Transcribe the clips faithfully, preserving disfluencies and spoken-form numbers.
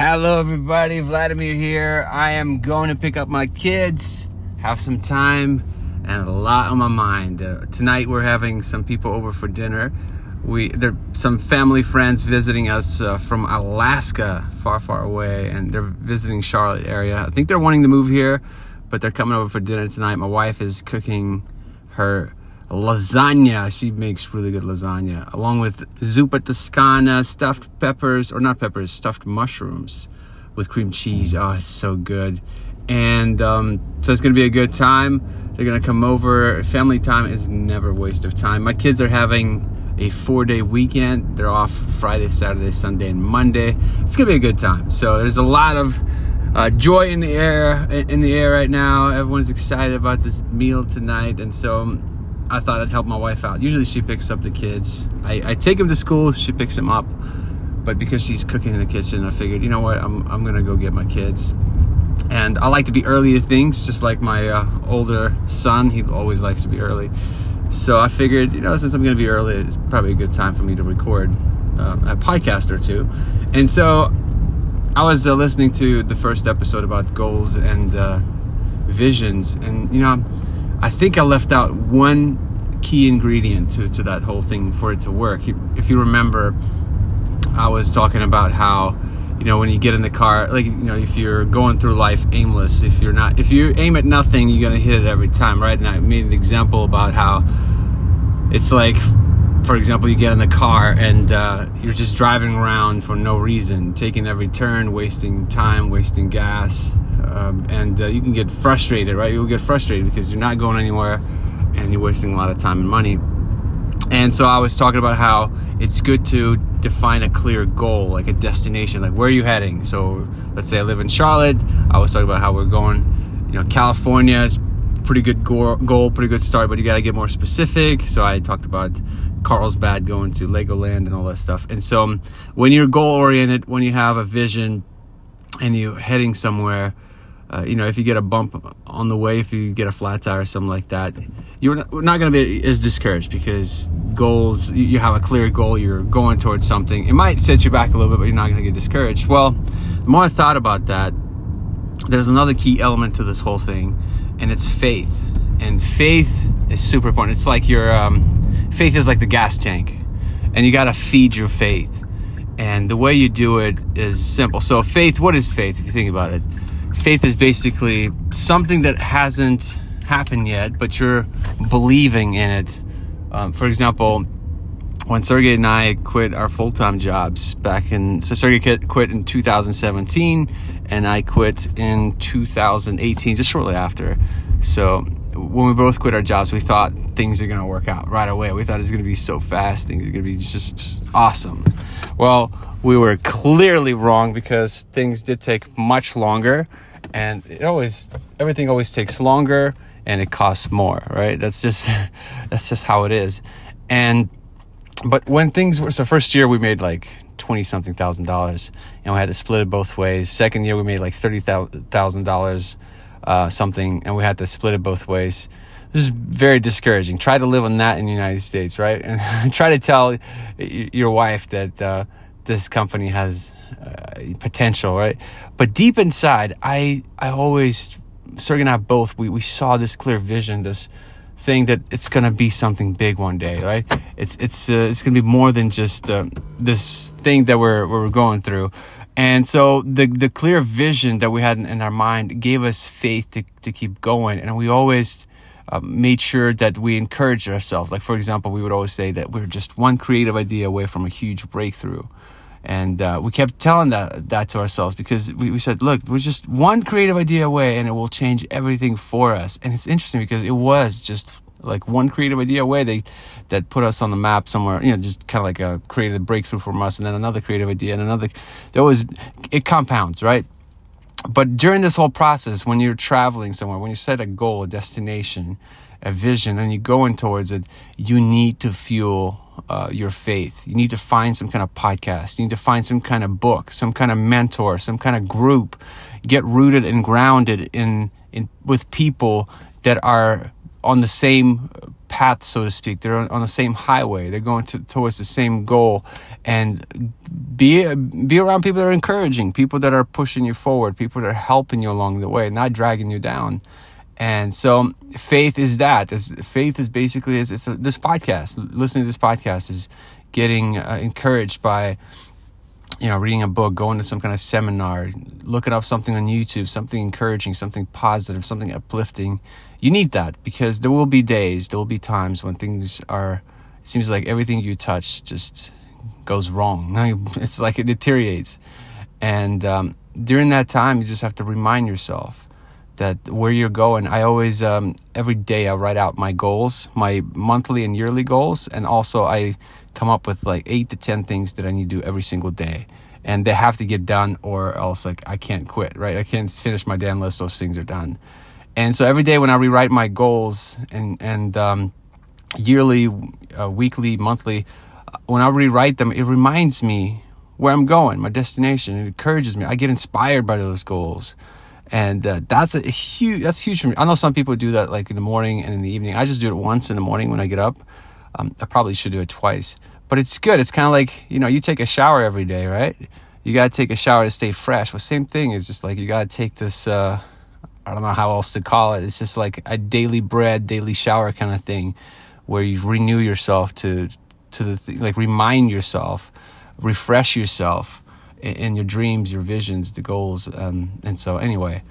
Hello everybody, Vladimir here. I am going to pick up my kids, have some time, and a lot on my mind. Uh, tonight we're having some people over for dinner. We there some family friends visiting us uh, from Alaska, far, far away, and they're visiting Charlotte area. I think they're wanting to move here, but they're coming over for dinner tonight. My wife is cooking her lasagna. She makes really good lasagna, along with Zupa Toscana, stuffed peppers, or not peppers, stuffed mushrooms with cream cheese. Oh, it's so good. And um, so it's going to be a good time. They're going to come over. Family time is never a waste of time. My kids are having a four-day weekend. They're off Friday, Saturday, Sunday, and Monday. It's going to be a good time. So there's a lot of Uh, joy in the air in the air right now. Everyone's excited about this meal tonight, and so I thought I'd help my wife out. Usually she picks up the kids. I, I take them to school, she picks them up, but because she's cooking in the kitchen, I figured, you know what, I'm, I'm gonna go get my kids. And I like to be early to things, just like my uh, older son. He always likes to be early. So I figured, you know, since I'm gonna be early, it's probably a good time for me to record uh, a podcast or two. And so I was uh, listening to the first episode about goals and uh, visions, and you know, I think I left out one key ingredient to, to that whole thing for it to work. If you remember, I was talking about how, you know, when you get in the car, like, you know, if you're going through life aimless, if you're not, if you aim at nothing, you're gonna hit it every time, right? And I made an example about how it's like, for example, you get in the car and uh, you're just driving around for no reason, taking every turn, wasting time, wasting gas, um, and uh, you can get frustrated, right? You'll get frustrated because you're not going anywhere and you're wasting a lot of time and money. And so I was talking about how it's good to define a clear goal, like a destination, like where are you heading? So let's say I live in Charlotte. I was talking about how we're going, you know, California is pretty good goal, pretty good start, but you got to get more specific. So I talked about Carlsbad, going to Legoland and all that stuff. And so um, when you're goal oriented, when you have a vision and you're heading somewhere, uh, you know, if you get a bump on the way, if you get a flat tire or something like that, you're not, not going to be as discouraged, because goals, you have a clear goal, you're going towards something. It might set you back a little bit, but you're not going to get discouraged. Well, the more I thought about that, there's another key element to this whole thing, and it's faith. And faith is super important. It's like your um faith is like the gas tank, and you got to feed your faith. And the way you do it is simple. So faith, what is faith? If you think about it, faith is basically something that hasn't happened yet, but you're believing in it. Um, for example, when Sergey and I quit our full-time jobs back in, so Sergey quit in two thousand seventeen and I quit in two thousand eighteen, just shortly after. So when we both quit our jobs, we thought things are going to work out right away. We thought it's going to be so fast. Things are going to be just awesome. Well, we were clearly wrong, because things did take much longer, and it always, everything always takes longer and it costs more, right? That's just, that's just how it is. And, but when things were, so first year we made like twenty something thousand dollars, and we had to split it both ways. Second year we made like thirty thousand dollars. Uh, something, and we had to split it both ways. This is very discouraging. Try to live on that in the United States, right? And try to tell y- your wife that uh, this company has uh, potential, right? But deep inside, I I always, Sergey and I both, we, we saw this clear vision, this thing that it's going to be something big one day, right? It's it's uh, it's going to be more than just uh, this thing that we're we're going through. And so the the clear vision that we had in, in our mind gave us faith to, to keep going. And we always uh, made sure that we encouraged ourselves. Like, for example, we would always say that we're just one creative idea away from a huge breakthrough. And uh, we kept telling that, that to ourselves, because we, we said, look, we're just one creative idea away and it will change everything for us. And it's interesting, because it was just like one creative idea away they, that put us on the map somewhere, you know, just kind of like a creative breakthrough from us, and then another creative idea, and another. There was, it compounds, right? But during this whole process, when you're traveling somewhere, when you set a goal, a destination, a vision, and you go in towards it, you need to fuel uh, your faith. You need to find some kind of podcast. You need to find some kind of book, some kind of mentor, some kind of group. Get rooted and grounded in, in with people that are on the same path, so to speak. They're on, on the same highway. They're going to, towards the same goal. And be be around people that are encouraging, people that are pushing you forward, people that are helping you along the way, not dragging you down. And so faith is that. It's, faith is basically, it's, it's a, this podcast. Listening to this podcast is getting uh, encouraged by, you know, reading a book, going to some kind of seminar, looking up something on YouTube, something encouraging, something positive, something uplifting. You need that, because there will be days, there will be times when things are, it seems like everything you touch just goes wrong. It's like it deteriorates. And um, during that time, you just have to remind yourself that where you're going. I always, um, every day I write out my goals, my monthly and yearly goals. And also I come up with like eight to ten things that I need to do every single day. And they have to get done, or else like I can't quit, right? I can't finish my day unless those things are done. And so every day when I rewrite my goals and, and um, yearly, uh, weekly, monthly, when I rewrite them, it reminds me where I'm going, my destination. It encourages me. I get inspired by those goals. And uh, that's a huge, that's huge for me. I know some people do that like in the morning and in the evening. I just do it once in the morning when I get up. Um, I probably should do it twice, but it's good. It's kind of like, you know, you take a shower every day, right? You got to take a shower to stay fresh. Well, same thing is just like, you got to take this, uh, I don't know how else to call it. It's just like a daily bread, daily shower kind of thing, where you renew yourself to, to the th- like remind yourself, refresh yourself in your dreams, your visions, the goals. Um, and so anyway,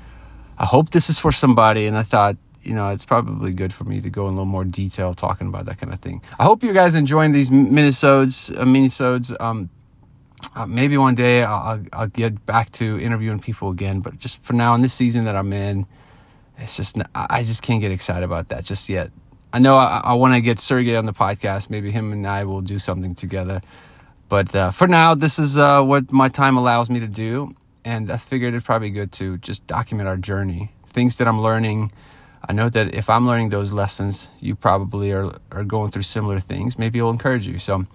I hope this is for somebody. And I thought, you know, it's probably good for me to go in a little more detail talking about that kind of thing. I hope you guys enjoying these minisodes, uh, minisodes. Um, uh, maybe one day I'll, I'll get back to interviewing people again, but just for now in this season that I'm in, it's just, I just can't get excited about that just yet. I know I, I want to get Sergey on the podcast. Maybe him and I will do something together. But uh, for now, this is uh, what my time allows me to do. And I figured it'd probably be good to just document our journey, things that I'm learning. I know that if I'm learning those lessons, you probably are, are going through similar things. Maybe it'll encourage you. So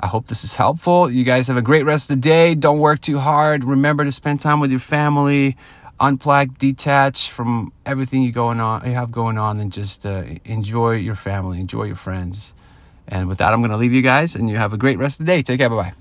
I hope this is helpful. You guys have a great rest of the day. Don't work too hard. Remember to spend time with your family. Unplug, detach from everything you going on, you have going on, and just uh, enjoy your family, enjoy your friends. And with that, I'm going to leave you guys, and you have a great rest of the day. Take care. Bye-bye.